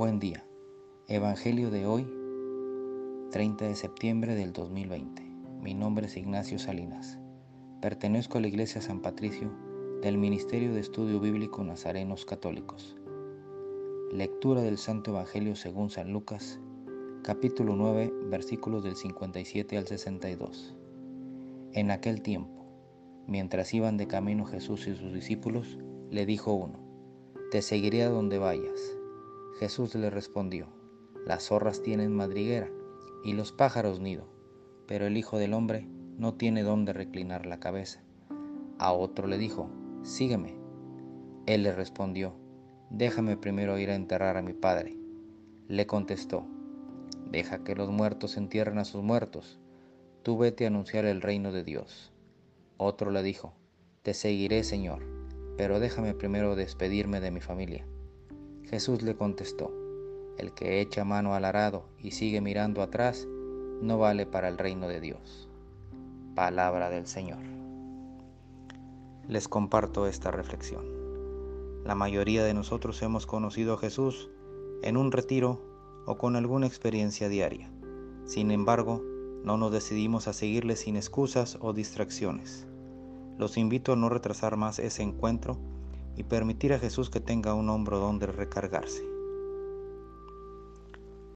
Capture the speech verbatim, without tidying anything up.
Buen día. Evangelio de hoy, treinta de septiembre del dos mil veinte. Mi nombre es Ignacio Salinas. Pertenezco a la Iglesia San Patricio del Ministerio de Estudio Bíblico Nazarenos Católicos. Lectura del Santo Evangelio según San Lucas, capítulo nueve, versículos del cincuenta y siete al sesenta y dos. En aquel tiempo, mientras iban de camino Jesús y sus discípulos, le dijo uno: «Te seguiré a donde vayas». Jesús le respondió: «Las zorras tienen madriguera y los pájaros nido, pero el Hijo del Hombre no tiene dónde reclinar la cabeza». A otro le dijo: «Sígueme». Él le respondió: «Déjame primero ir a enterrar a mi padre». Le contestó: «Deja que los muertos entierren a sus muertos. Tú vete a anunciar el reino de Dios». Otro le dijo: «Te seguiré, Señor, pero déjame primero despedirme de mi familia». Jesús le contestó: «El que echa mano al arado y sigue mirando atrás, no vale para el reino de Dios». Palabra del Señor. Les comparto esta reflexión. La mayoría de nosotros hemos conocido a Jesús en un retiro o con alguna experiencia diaria. Sin embargo, no nos decidimos a seguirle sin excusas o distracciones. Los invito a no retrasar más ese encuentro y permitir a Jesús que tenga un hombro donde recargarse.